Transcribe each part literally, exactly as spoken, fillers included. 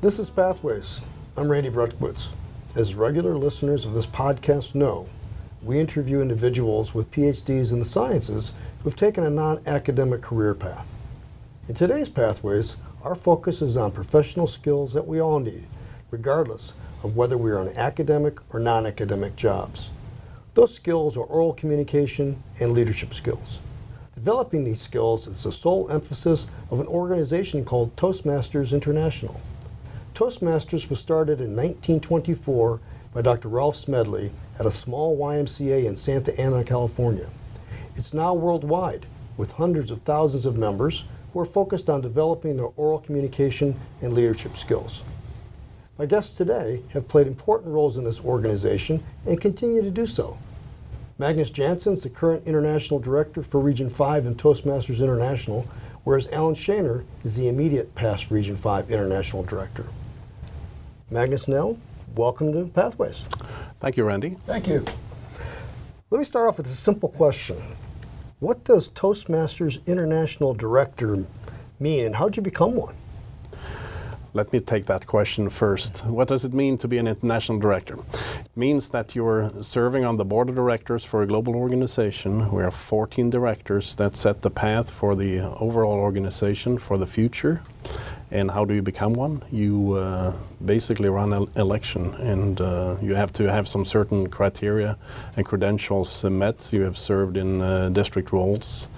This is Pathways. I'm Randy Brutkiewicz. As regular listeners of this podcast know, we interview individuals with P H Ds in the sciences who have taken a non-academic career path. In today's Pathways, our focus is on professional skills that we all need, regardless of whether we are in academic or non-academic jobs. Those skills are oral communication and leadership skills. Developing these skills is the sole emphasis of an organization called Toastmasters International. Toastmasters was started in nineteen twenty-four by Doctor Ralph Smedley at a small Y M C A in Santa Ana, California. It's now worldwide, with hundreds of thousands of members who are focused on developing their oral communication and leadership skills. My guests today have played important roles in this organization and continue to do so. Magnus Janssen is the current International Director for Region five in Toastmasters International, whereas Alan Shayner is the immediate past Region five International Director. Magnus Nell, welcome to Pathways. Thank you, Randy. Thank you. Let me start off with a simple question. What does Toastmasters International Director mean, and how did you become one? Let me take that question first. What does it mean to be an international director? It means that you're serving on the board of directors for a global organization. We have fourteen directors that set the path for the overall organization for the future. And how do you become one? You uh, basically run an election, and uh, you have to have some certain criteria and credentials met. You have served in uh, district roles.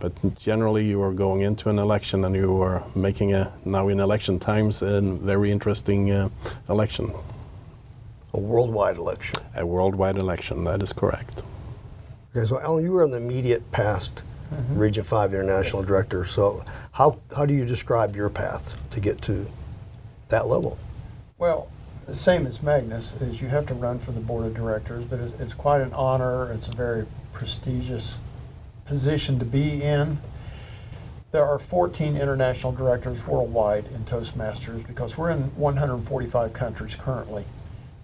But generally, you are going into an election, and you are making a, now in election times, a very interesting uh, election. A worldwide election. A worldwide election, that is correct. Okay, so Alan, you were in the immediate past mm-hmm. Region five International yes. Director, so how, how do you describe your path to get to that level? Well, the same as Magnus, is you have to run for the board of directors, but it's, it's quite an honor. It's a very prestigious position to be in. There are fourteen international directors worldwide in Toastmasters because we're in one hundred forty-five countries currently.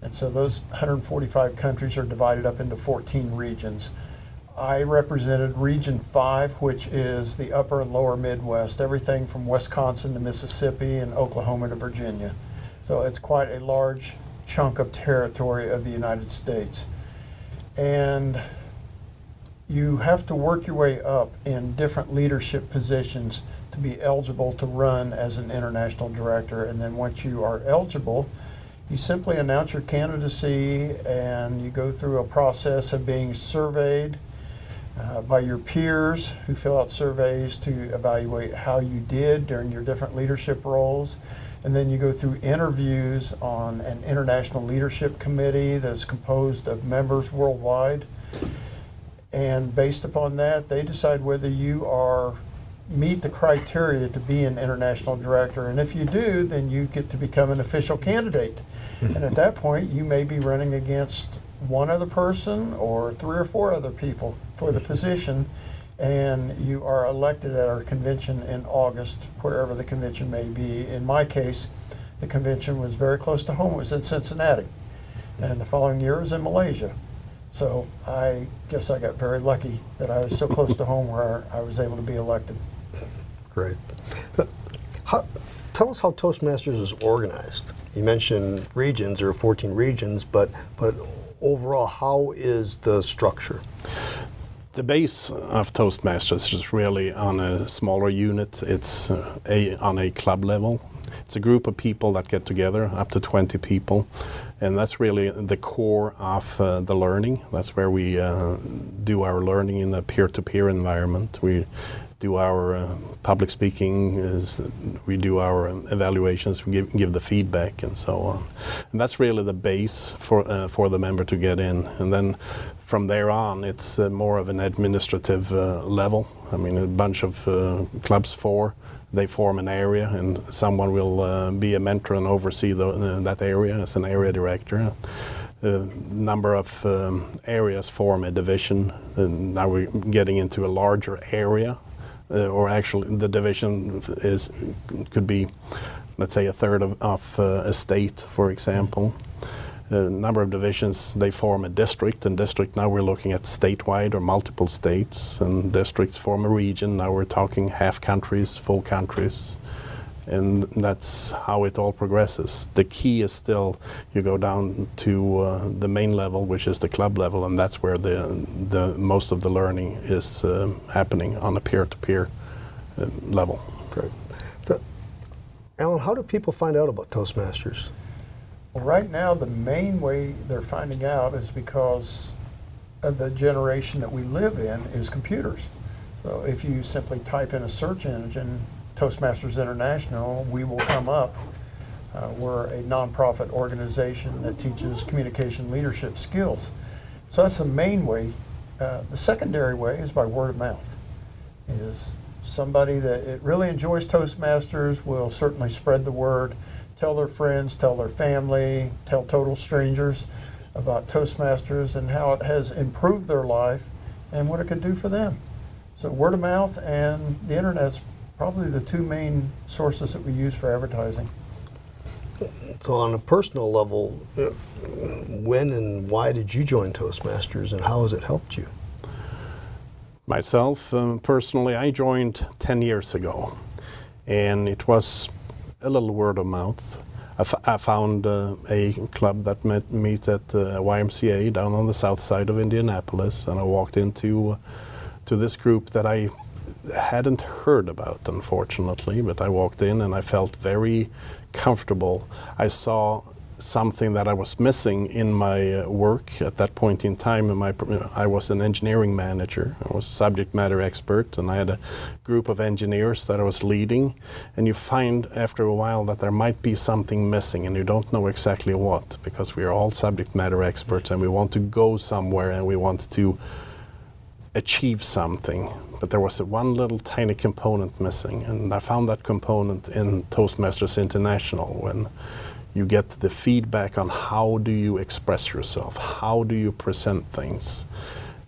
And so those one hundred forty-five countries are divided up into fourteen regions. I represented Region five, which is the upper and lower Midwest, everything from Wisconsin to Mississippi and Oklahoma to Virginia. So it's quite a large chunk of territory of the United States. And you have to work your way up in different leadership positions to be eligible to run as an international director. And then once you are eligible, you simply announce your candidacy, and you go through a process of being surveyed uh, by your peers who fill out surveys to evaluate how you did during your different leadership roles. And then you go through interviews on an international leadership committee that's composed of members worldwide. And based upon that, they decide whether you are meet the criteria to be an international director. And if you do, then you get to become an official candidate. And at that point, you may be running against one other person or three or four other people for the position. And you are elected at our convention in August, wherever the convention may be. In my case, the convention was very close to home. It was in Cincinnati. And the following year, it was in Malaysia. So I guess I got very lucky that I was so close to home where I was able to be elected. Great. How, tell us how Toastmasters is organized. You mentioned regions, or fourteen regions, but, but overall, how is the structure? The base of Toastmasters is really on a smaller unit. It's uh, a, on a club level. It's a group of people that get together, up to twenty people, and that's really the core of uh, the learning. That's where we uh, do our learning in a peer-to-peer environment. We do our uh, public speaking, is, we do our evaluations, we give, give the feedback, and so on. And that's really the base for, uh, for the member to get in. And then from there on, it's uh, more of an administrative uh, level. I mean, a bunch of uh, clubs for. They form an area, and someone will uh, be a mentor and oversee the, uh, that area as an area director. A uh, number of um, areas form a division, and now we're getting into a larger area, uh, or actually the division is could be, let's say, a third of, of uh, a state, for example. A number of divisions, they form a district, and district now we're looking at statewide or multiple states, and districts form a region. Now we're talking half countries, full countries, and that's how it all progresses. The key is still you go down to uh, the main level, which is the club level, and that's where the the most of the learning is uh, happening on a peer-to-peer uh, level. Great. So, Alan, how do people find out about Toastmasters? Well, right now, the main way they're finding out is because of the generation that we live in is computers. So if you simply type in a search engine, Toastmasters International, we will come up. Uh, we're a nonprofit organization that teaches communication leadership skills. So that's the main way. Uh, the secondary way is by word of mouth. Is somebody that it really enjoys Toastmasters will certainly spread the word, tell their friends, tell their family, tell total strangers about Toastmasters and how it has improved their life and what it could do for them. So word of mouth and the internet's probably the two main sources that we use for advertising. So on a personal level, when and why did you join Toastmasters and how has it helped you? Myself, um, personally, I joined ten years ago, and it was a little word of mouth. I, f I found uh, a club that met meet at uh, Y M C A down on the south side of Indianapolis, and I walked into uh, to this group that I hadn't heard about, unfortunately, but I walked in and I felt very comfortable. I saw something that I was missing in my uh, work at that point in time. In my, I was an engineering manager, I was a subject matter expert, and I had a group of engineers that I was leading, and you find after a while that there might be something missing and you don't know exactly what, because we are all subject matter experts and we want to go somewhere and we want to achieve something, but there was a one little tiny component missing, and I found that component in Toastmasters International, when you get the feedback on how do you express yourself, how do you present things.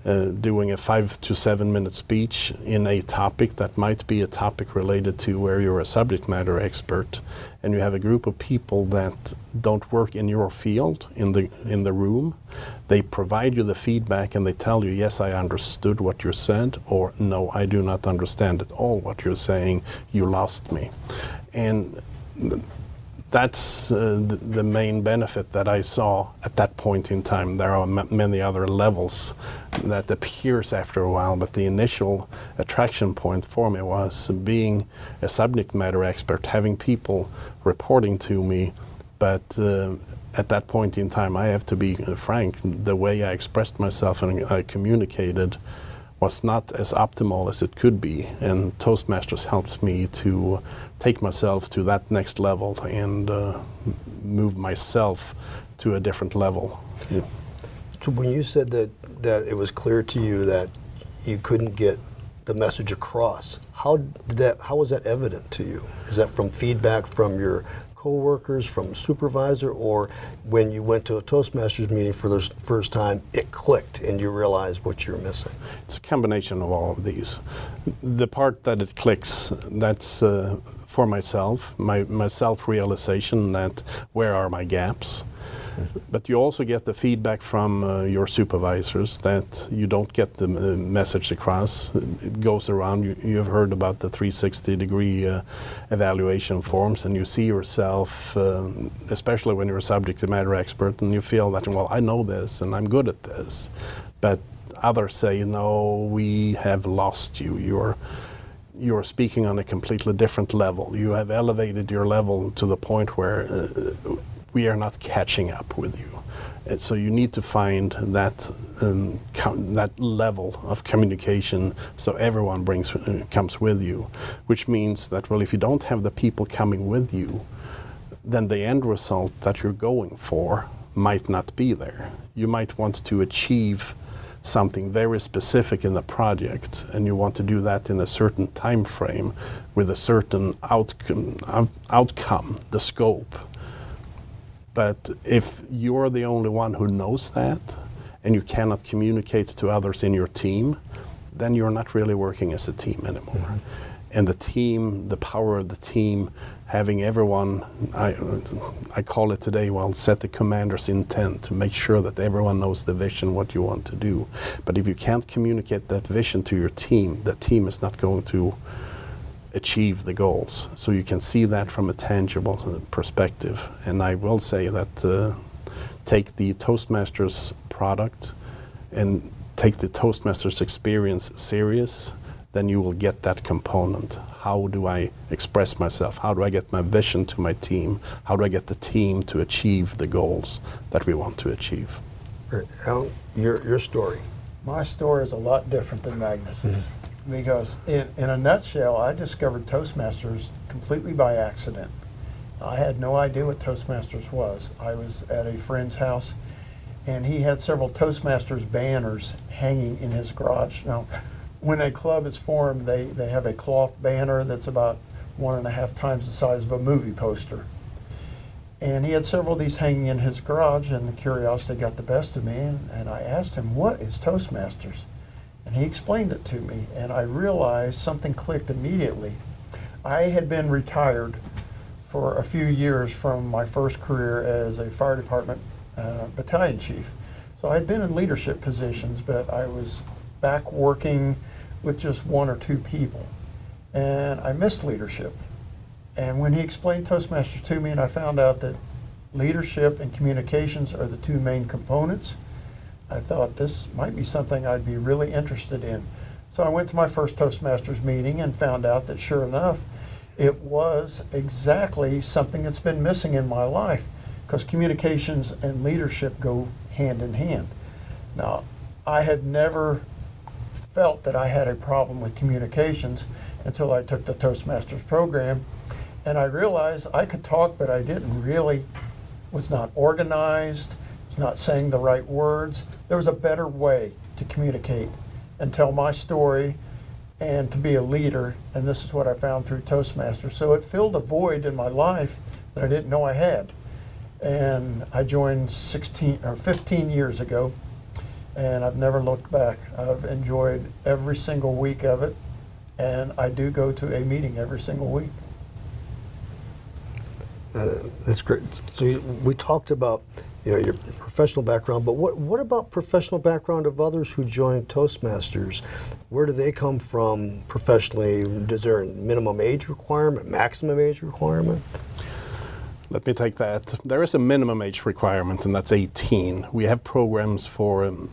Uh, doing a five to seven minute speech in a topic that might be a topic related to where you're a subject matter expert, and you have a group of people that don't work in your field in the in the room, they provide you the feedback and they tell you, yes, I understood what you said, or no, I do not understand at all what you're saying, you lost me. And th that's uh, th the main benefit that I saw at that point in time. There are m many other levels that appears after a while, but the initial attraction point for me was being a subject matter expert, having people reporting to me, but uh, at that point in time, I have to be frank, the way I expressed myself and I communicated was not as optimal as it could be, and Toastmasters helped me to take myself to that next level and uh, move myself to a different level. Yeah. So when you said that, that it was clear to you that you couldn't get the message across, how did that, how was that evident to you? Is that from feedback from your co-workers, from supervisor, or when you went to a Toastmasters meeting for the first time, it clicked and you realized what you're missing? It's a combination of all of these. The part that it clicks, that's uh, for myself, my, my self-realization that where are my gaps. But you also get the feedback from uh, your supervisors that you don't get the uh, message across. It goes around. You, you've heard about the three sixty degree uh, evaluation forms, and you see yourself, uh, especially when you're a subject matter expert, and you feel that, well, I know this and I'm good at this. But others say, no, we have lost you. You're you're speaking on a completely different level. You have elevated your level to the point where uh, we are not catching up with you. And so you need to find that um, that level of communication so everyone brings uh, comes with you, which means that, well, if you don't have the people coming with you, then the end result that you're going for might not be there. You might want to achieve something very specific in the project, and you want to do that in a certain time frame with a certain outcome, out outcome the scope. But if you're the only one who knows that, and you cannot communicate to others in your team, then you're not really working as a team anymore. Mm-hmm. And the team, the power of the team, having everyone, I, I call it today, well, set the commander's intent to make sure that everyone knows the vision, what you want to do. But if you can't communicate that vision to your team, the team is not going to achieve the goals. So you can see that from a tangible perspective. And I will say that uh, take the Toastmasters product and take the Toastmasters experience serious, then you will get that component. How do I express myself? How do I get my vision to my team? How do I get the team to achieve the goals that we want to achieve? Alan, your, your story. My story is a lot different than Magnus's. Mm-hmm. Because in, in a nutshell, I discovered Toastmasters completely by accident. I had no idea what Toastmasters was. I was at a friend's house, and he had several Toastmasters banners hanging in his garage. Now, when a club is formed, they, they have a cloth banner that's about one and a half times the size of a movie poster. And he had several of these hanging in his garage, and the curiosity got the best of me, and, and I asked him, what is Toastmasters? And he explained it to me, and I realized something clicked immediately. I had been retired for a few years from my first career as a fire department uh, battalion chief. So I had been in leadership positions, but I was back working with just one or two people, and I missed leadership. And when he explained Toastmasters to me, and I found out that leadership and communications are the two main components, I thought this might be something I'd be really interested in. So I went to my first Toastmasters meeting and found out that, sure enough, it was exactly something that's been missing in my life, because communications and leadership go hand in hand. Now, I had never felt that I had a problem with communications until I took the Toastmasters program. And I realized I could talk, but I didn't really, was not organized, was not saying the right words. There was a better way to communicate and tell my story and to be a leader, and this is what I found through Toastmasters. So it filled a void in my life that I didn't know I had. And I joined sixteen or fifteen years ago, and I've never looked back. I've enjoyed every single week of it, and I do go to a meeting every single week. Uh, that's great. So you, we talked about you know, your professional background, but what, what about professional background of others who joined Toastmasters? Where do they come from professionally? Is there a minimum age requirement, maximum age requirement? Let me take that. There is a minimum age requirement, and that's eighteen. We have programs for um,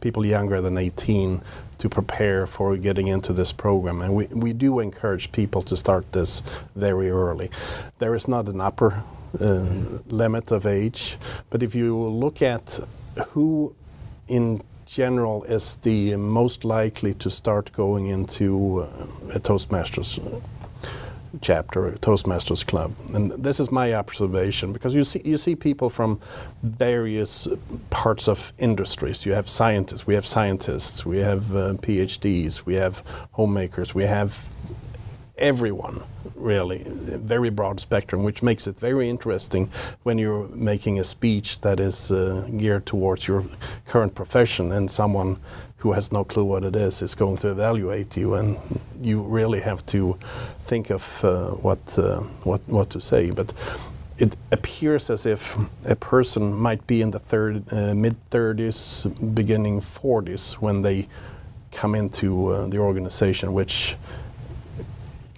people younger than eighteen to prepare for getting into this program, and we, we do encourage people to start this very early. There is not an upper uh, limit of age, but if you look at who in general is the most likely to start going into uh, a Toastmasters chapter, Toastmasters club. And this is my observation, because you see, you see people from various parts of industries. You have scientists, we have scientists, we have uh, PhDs, we have homemakers, we have everyone, really, a very broad spectrum, which makes it very interesting when you're making a speech that is uh, geared towards your current profession, and someone who has no clue what it is is going to evaluate you, and you really have to think of uh, what uh, what what to say. But it appears as if a person might be in the third, uh, mid thirties, beginning forties when they come into uh, the organization, which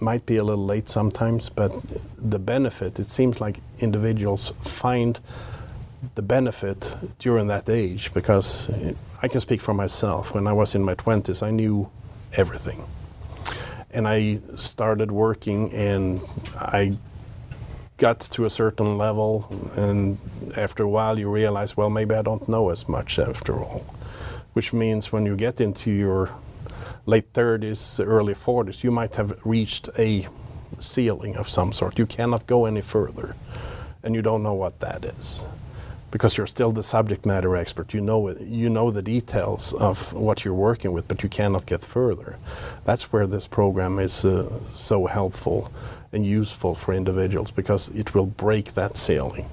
might be a little late sometimes. But the benefit, it seems like individuals find the benefit during that age, because it, I can speak for myself. When I was in my twenties, I knew everything. And I started working, and I got to a certain level, and after a while you realize, well, maybe I don't know as much after all. Which means when you get into your late thirties, early forties, you might have reached a ceiling of some sort. You cannot go any further, and you don't know what that is, because you're still the subject matter expert. You know it, you know the details of what you're working with, but you cannot get further. That's where this program is uh, so helpful and useful for individuals, because it will break that ceiling.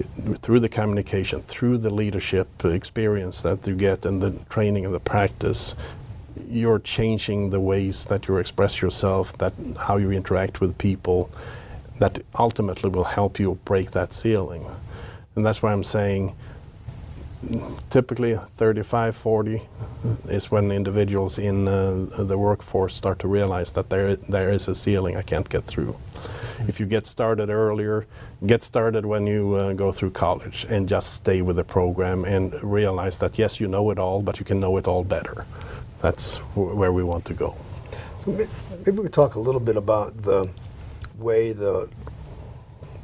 It, through the communication, through the leadership experience that you get and the training and the practice, you're changing the ways that you express yourself, that how you interact with people, that ultimately will help you break that ceiling. And that's why I'm saying Typically thirty-five, forty is when individuals in uh, the workforce start to realize that there there is a ceiling, I can't get through. Mm-hmm. If you get started earlier, get started when you uh, go through college and just stay with the program and realize that yes, you know it all, but you can know it all better. That's wh where we want to go. Maybe we talk a little bit about the way the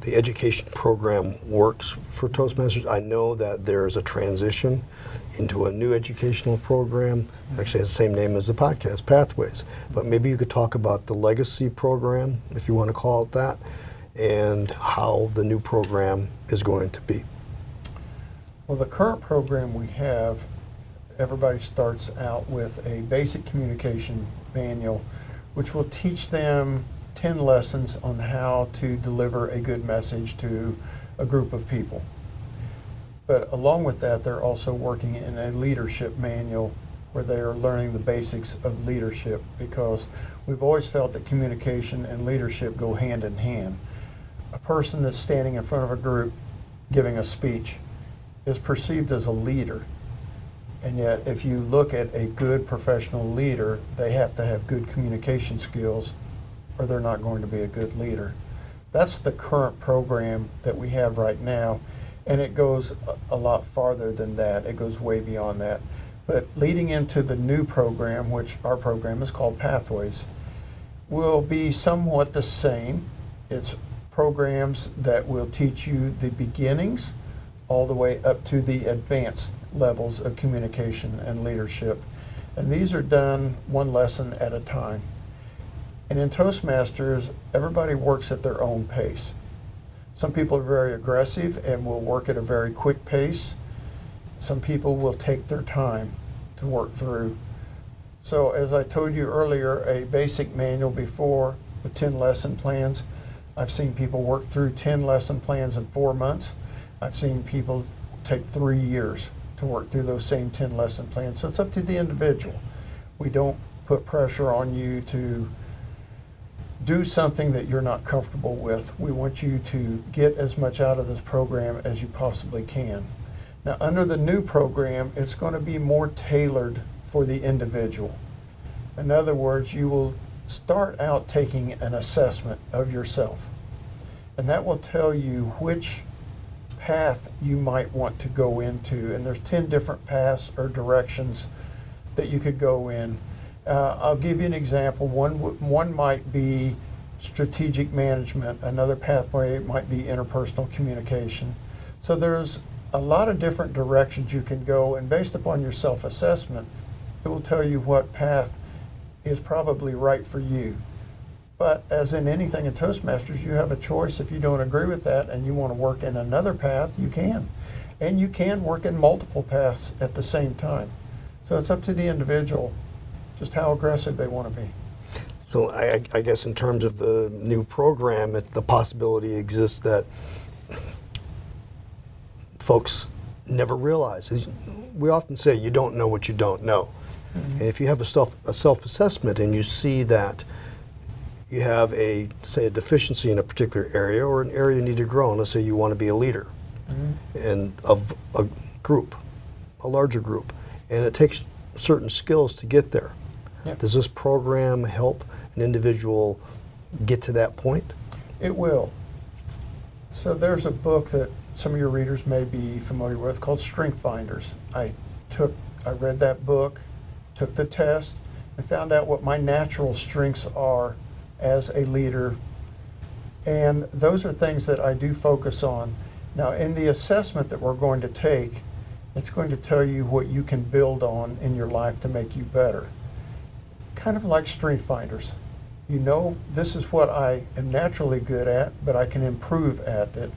the education program works for Toastmasters. I know that there is a transition into a new educational program, actually has the same name as the podcast, Pathways. But maybe you could talk about the legacy program, if you want to call it that, and how the new program is going to be. Well, the current program we have, everybody starts out with a basic communication manual, which will teach them ten lessons on how to deliver a good message to a group of people. But along with that, they're also working in a leadership manual where they are learning the basics of leadership, because we've always felt that communication and leadership go hand in hand. A person that's standing in front of a group giving a speech is perceived as a leader. And yet, if you look at a good professional leader, they have to have good communication skills or they're not going to be a good leader. That's the current program that we have right now, and it goes a lot farther than that. It goes way beyond that. But leading into the new program, which our program is called Pathways, will be somewhat the same. It's programs that will teach you the beginnings all the way up to the advanced levels of communication and leadership. And these are done one lesson at a time. And in Toastmasters, everybody works at their own pace. Some people are very aggressive and will work at a very quick pace. Some people will take their time to work through. So as I told you earlier, a basic manual before with ten lesson plans. I've seen people work through ten lesson plans in four months. I've seen people take three years to work through those same ten lesson plans. So it's up to the individual. We don't put pressure on you to do something that you're not comfortable with. We want you to get as much out of this program as you possibly can. Now, under the new program, it's going to be more tailored for the individual. In other words, you will start out taking an assessment of yourself, and that will tell you which path you might want to go into. And there's ten different paths or directions that you could go in. Uh, I'll give you an example. One, one might be strategic management. Another pathway might be interpersonal communication. So there's a lot of different directions you can go, and based upon your self-assessment, it will tell you what path is probably right for you. But as in anything in Toastmasters, you have a choice. If you don't agree with that and you want to work in another path, you can. And you can work in multiple paths at the same time. So it's up to the individual just how aggressive they want to be. So I, I guess in terms of the new program, it, the possibility exists that folks never realize. We often say you don't know what you don't know. Mm-hmm. And if you have a self, a self-assessment and you see that you have a, say, a deficiency in a particular area or an area you need to grow, and let's say you want to be a leader mm-hmm. and of a group, a larger group, and it takes certain skills to get there. Yep. Does this program help an individual get to that point? It will. So there's a book that some of your readers may be familiar with called StrengthsFinders. I took, I read that book, took the test, and found out what my natural strengths are as a leader. And those are things that I do focus on. Now, in the assessment that we're going to take, it's going to tell you what you can build on in your life to make you better. Kind of like StrengthsFinders. You know, this is what I am naturally good at, but I can improve at it.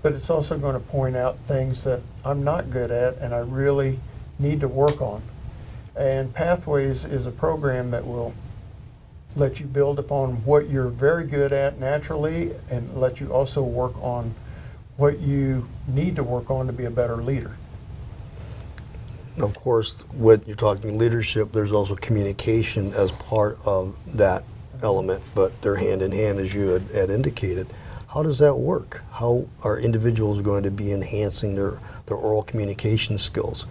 But it's also going to point out things that I'm not good at and I really need to work on. And Pathways is a program that will let you build upon what you're very good at naturally and let you also work on what you need to work on to be a better leader. Of course, when you're talking leadership, there's also communication as part of that element, but they're hand in hand, as you had, had indicated. How does that work? How are individuals going to be enhancing their, their oral communication skills,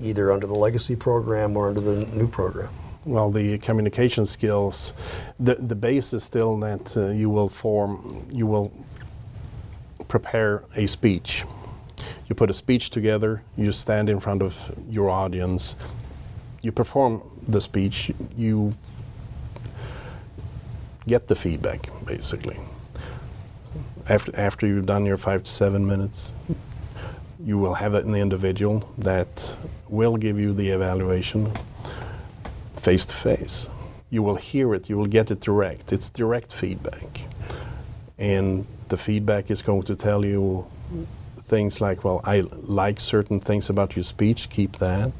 either under the legacy program or under the new program? Well, the communication skills, the, the base is still that uh, you will form, you will prepare a speech. You put a speech together, you stand in front of your audience, you perform the speech, you get the feedback, basically. After, after you've done your five to seven minutes, you will have it in the individual that will give you the evaluation face to face. You will hear it, you will get it direct. It's direct feedback. And the feedback is going to tell you things like, well, I like certain things about your speech, keep that.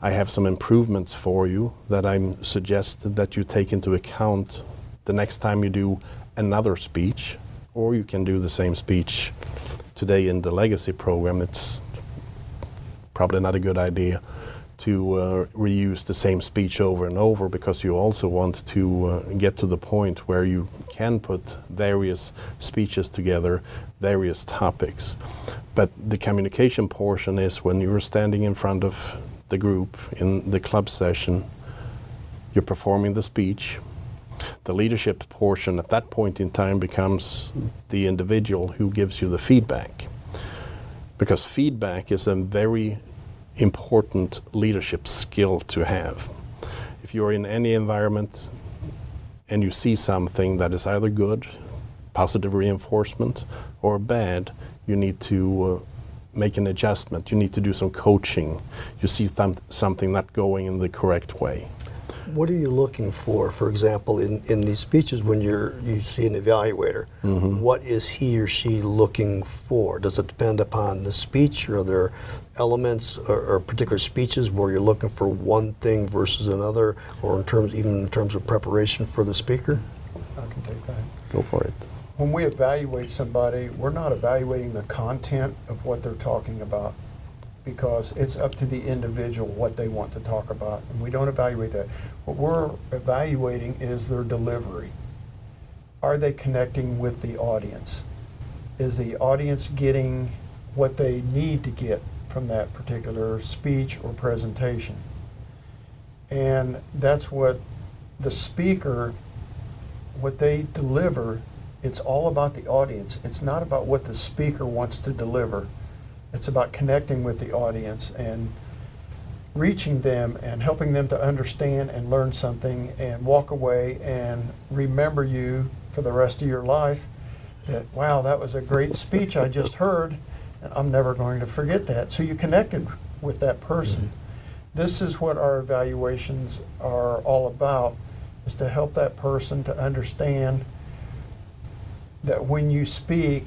I have some improvements for you that I'm suggested that you take into account the next time you do another speech, or you can do the same speech today in the legacy program. It's probably not a good idea to uh, reuse the same speech over and over, because you also want to uh, get to the point where you can put various speeches together, various topics. But the communication portion is when you're standing in front of the group in the club session, you're performing the speech. The leadership portion at that point in time becomes the individual who gives you the feedback, because feedback is a very important leadership skill to have. If you're in any environment and you see something that is either good, positive reinforcement, or bad, you need to uh, make an adjustment. You need to do some coaching. You see th- something not going in the correct way. What are you looking for, for example, in, in these speeches when you're, you see an evaluator? Mm-hmm. What is he or she looking for? Does it depend upon the speech, or are there elements or, or particular speeches where you're looking for one thing versus another, or in terms, even in terms of preparation for the speaker? I can take that. Go for it. When we evaluate somebody, we're not evaluating the content of what they're talking about, because it's up to the individual what they want to talk about, and we don't evaluate that. What we're evaluating is their delivery. Are they connecting with the audience? Is the audience getting what they need to get from that particular speech or presentation? And that's what the speaker, what they deliver, it's all about the audience. It's not about what the speaker wants to deliver. It's about connecting with the audience and reaching them and helping them to understand and learn something and walk away and remember you for the rest of your life, that, wow, that was a great speech I just heard, and I'm never going to forget that. So you connected with that person. Mm-hmm. This is what our evaluations are all about, is to help that person to understand that when you speak,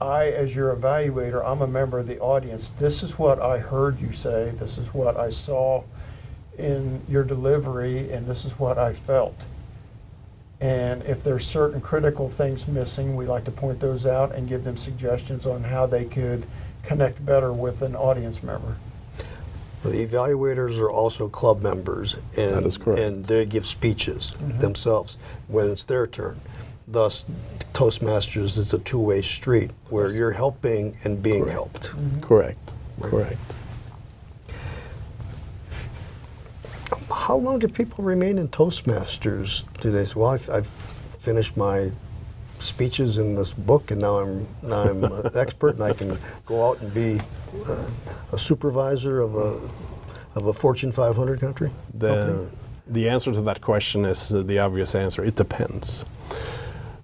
I, as your evaluator, I'm a member of the audience. This is what I heard you say. This is what I saw in your delivery, and this is what I felt. And if there's certain critical things missing, we like to point those out and give them suggestions on how they could connect better with an audience member. Well, the evaluators are also club members, and, that is correct. And they give speeches mm-hmm. themselves when it's their turn. Thus, Toastmasters is a two-way street where you're helping and being Correct. Helped. Mm-hmm. Correct. Right. Correct. How long do people remain in Toastmasters? Do they say, well, I've, I've finished my speeches in this book, and now I'm now I'm an expert, and I can go out and be uh, a supervisor of a of a Fortune five hundred country? The company? The answer to that question is the obvious answer. It depends.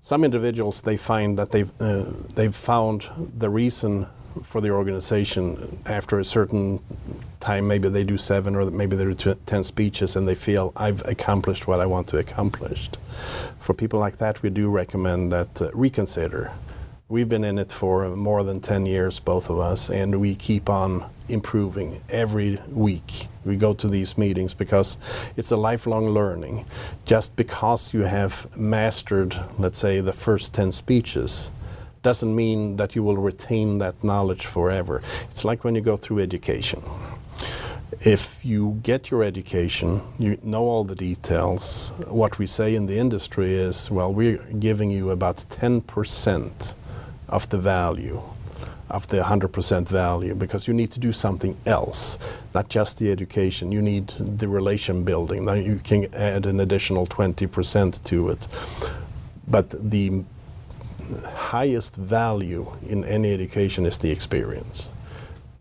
Some individuals, they find that they've, uh, they've found the reason for the organization after a certain time. Maybe they do seven, or maybe they do two, ten speeches, and they feel, I've accomplished what I want to accomplish. For people like that, we do recommend that uh, reconsider. We've been in it for more than ten years, both of us, and we keep on improving every week. We go to these meetings because it's a lifelong learning. Just because you have mastered, let's say, the first ten speeches, doesn't mean that you will retain that knowledge forever. It's like when you go through education. if you get your education, you know all the details. What we say in the industry is, well, we're giving you about ten percent of the value, of the one hundred percent value, because you need to do something else, not just the education. You need the relation building. Now you can add an additional twenty percent to it. But the highest value in any education is the experience.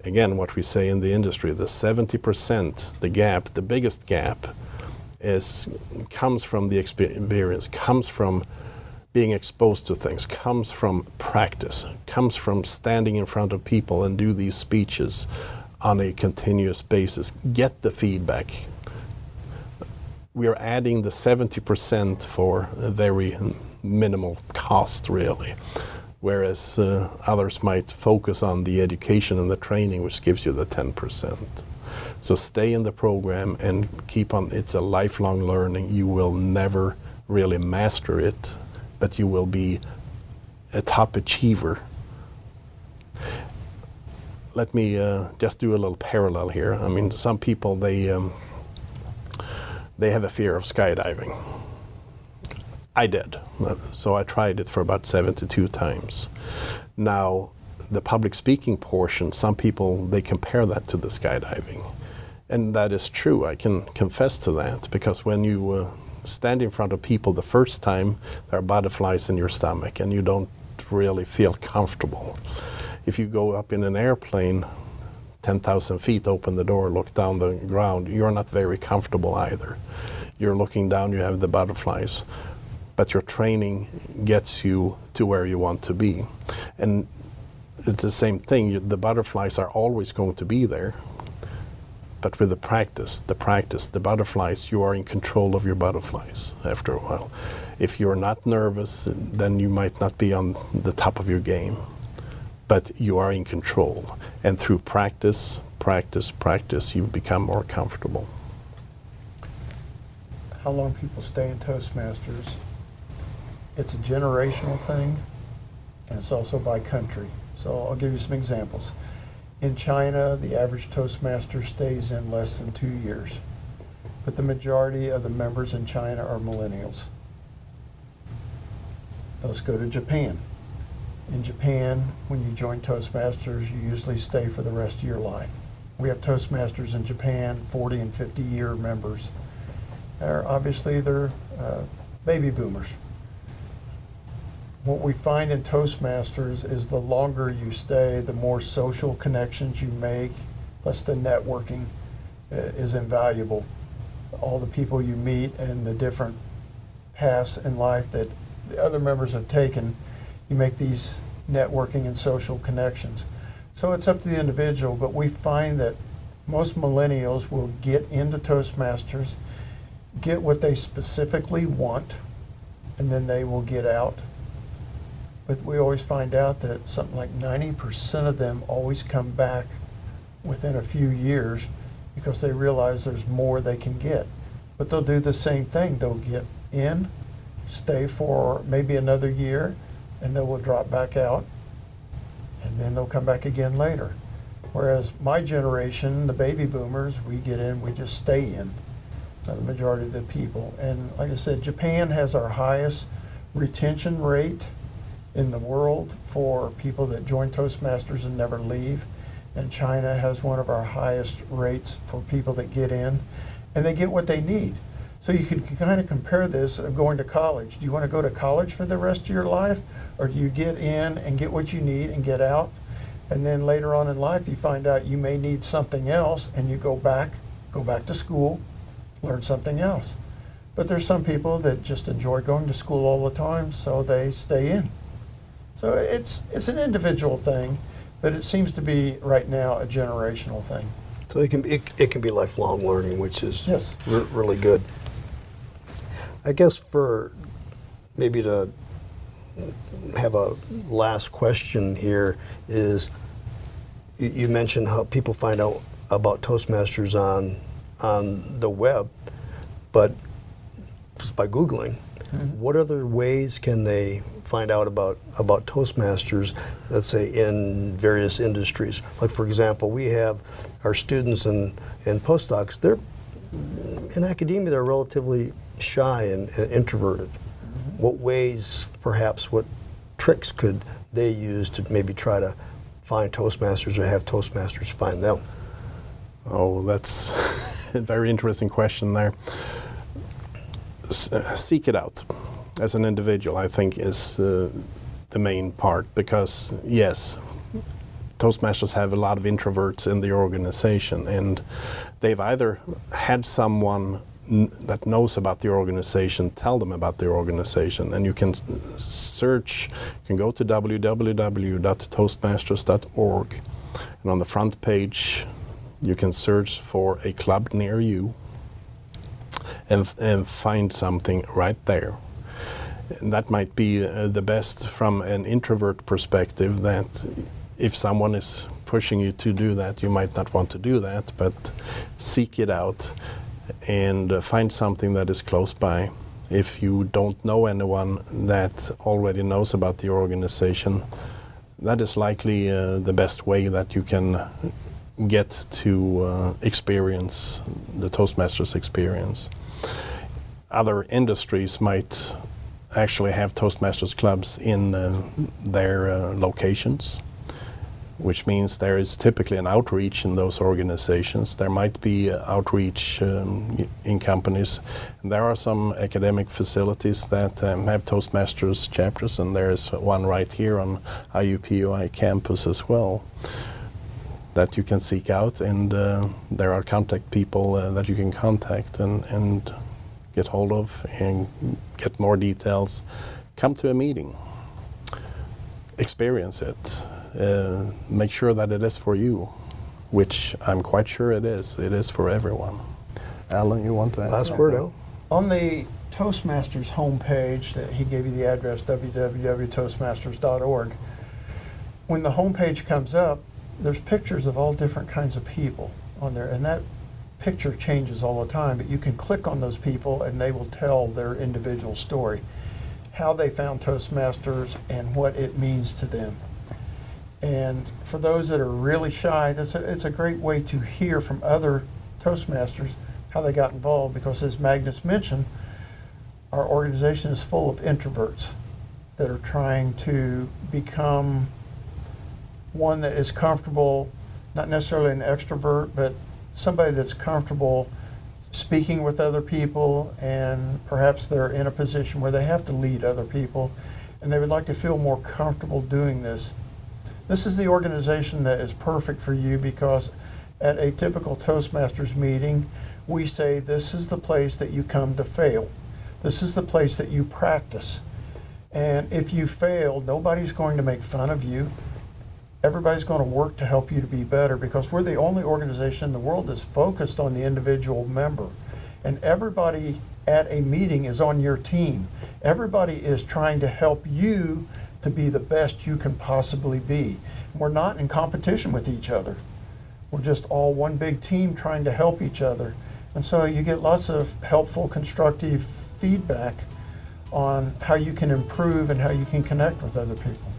Again, what we say in the industry, the seventy percent, the gap, the biggest gap, is comes from the experience, comes from being exposed to things, comes from practice, comes from standing in front of people and do these speeches on a continuous basis. Get the feedback. We are adding the seventy percent for a very minimal cost, really, whereas uh, others might focus on the education and the training, which gives you the ten percent. So stay in the program and keep on. It's a lifelong learning. You will never really master it, but you will be a top achiever. Let me uh, just do a little parallel here. I mean, some people, they um, they have a fear of skydiving. I did. So I tried it for about seventy-two times. Now, the public speaking portion, some people, they compare that to the skydiving. And that is true. I can confess to that, because when you uh, stand in front of people the first time, there are butterflies in your stomach and you don't really feel comfortable. If you go up in an airplane ten thousand feet, open the door, look down the ground, you're not very comfortable either. You're looking down, you have the butterflies, but your training gets you to where you want to be. And it's the same thing, the butterflies are always going to be there. But with the practice, the practice, the butterflies, you are in control of your butterflies after a while. If you're not nervous, then you might not be on the top of your game, but you are in control. And through practice, practice, practice, you become more comfortable. How long people stay in Toastmasters? It's a generational thing, and it's also by country. So I'll give you some examples. In China, the average Toastmaster stays in less than two years, but the majority of the members in China are millennials. Now let's go to Japan. In Japan, when you join Toastmasters, you usually stay for the rest of your life. We have Toastmasters in Japan, forty and fifty year members. They're obviously, they're uh, baby boomers. What we find in Toastmasters is the longer you stay, the more social connections you make, plus the networking uh, is invaluable. All the people you meet and the different paths in life that the other members have taken, you make these networking and social connections. So it's up to the individual, but we find that most millennials will get into Toastmasters, get what they specifically want, and then they will get out. But we always find out that something like ninety percent of them always come back within a few years because they realize there's more they can get. But they'll do the same thing. They'll get in, stay for maybe another year, and they will drop back out, and then they'll come back again later. Whereas my generation, the baby boomers, we get in, we just stay in, the majority of the people. And like I said, Japan has our highest retention rate in the world for people that join Toastmasters and never leave. And China has one of our highest rates for people that get in, and they get what they need. So you can kind of compare this of going to college. Do you want to go to college for the rest of your life, or do you get in and get what you need and get out? And then later on in life, you find out you may need something else, and you go back, go back to school, learn something else. But there's some people that just enjoy going to school all the time, so they stay in. So it's it's an individual thing, but it seems to be right now a generational thing. So it can be, it, it can be lifelong learning, which is yes. re- really good. I guess for maybe to have a last question here is, you, you mentioned how people find out about Toastmasters on on the web, but just by Googling. Mm-hmm. What other ways can they find out about, about Toastmasters, let's say, in various industries? Like, for example, we have our students and, and postdocs, they're, in academia, they're relatively shy and, and introverted. Mm-hmm. What ways, perhaps, what tricks could they use to maybe try to find Toastmasters or have Toastmasters find them? Oh, that's a very interesting question there. S- seek it out as an individual, I think, is uh, the main part, because yes, Toastmasters have a lot of introverts in the organization, and they've either had someone n- that knows about the organization tell them about the organization, and you can search, you can go to w w w dot toastmasters dot org, and on the front page you can search for a club near you and, and find something right there. And that might be uh, the best from an introvert perspective, that if someone is pushing you to do that, you might not want to do that, but seek it out and uh, find something that is close by. If you don't know anyone that already knows about the organization, that is likely uh, the best way that you can get to uh, experience the Toastmasters experience. Other industries might actually have Toastmasters clubs in uh, their uh, locations, which means there is typically an outreach in those organizations. There might be uh, outreach um, in companies. There are some academic facilities that um, have Toastmasters chapters, and there is one right here on I U P U I campus as well, that you can seek out, and uh, there are contact people uh, that you can contact and, and get hold of and get more details. Come to a meeting, experience it, uh, make sure that it is for you, which I'm quite sure it is. It is for everyone. Alan, you want to add last word out? On the Toastmasters homepage, that he gave you the address, w w w dot toastmasters dot org, when the homepage comes up, there's pictures of all different kinds of people on there, and that picture changes all the time, but you can click on those people and they will tell their individual story, how they found Toastmasters and what it means to them. And for those that are really shy, that's a, it's a great way to hear from other Toastmasters how they got involved, because as Magnus mentioned, our organization is full of introverts that are trying to become one that is comfortable, not necessarily an extrovert, but somebody that's comfortable speaking with other people, and perhaps they're in a position where they have to lead other people, and they would like to feel more comfortable doing this. This is the organization that is perfect for you, because at a typical Toastmasters meeting, we say this is the place that you come to fail. This is the place that you practice. And if you fail, nobody's going to make fun of you. Everybody's going to work to help you to be better, because we're the only organization in the world that's focused on the individual member. And everybody at a meeting is on your team. Everybody is trying to help you to be the best you can possibly be. We're not in competition with each other. We're just all one big team trying to help each other. And so you get lots of helpful, constructive feedback on how you can improve and how you can connect with other people.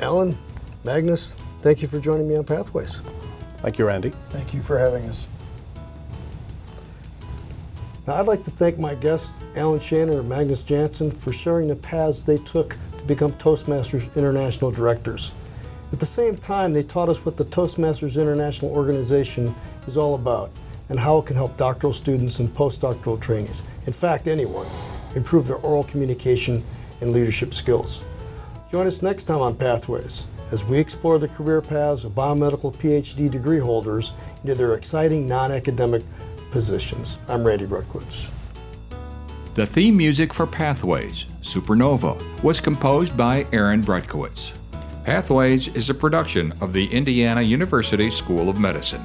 Alan, Magnus, thank you for joining me on Pathways. Thank you, Randy. Thank you for having us. Now, I'd like to thank my guests, Alan Shayner and Magnus Janssen, for sharing the paths they took to become Toastmasters International Directors. At the same time, they taught us what the Toastmasters International organization is all about and how it can help doctoral students and postdoctoral trainees, in fact, anyone, improve their oral communication and leadership skills. Join us next time on Pathways, as we explore the career paths of biomedical PhD degree holders into their exciting non-academic positions. I'm Randy Brutkiewicz. The theme music for Pathways, Supernova, was composed by Aaron Brutkiewicz. Pathways is a production of the Indiana University School of Medicine.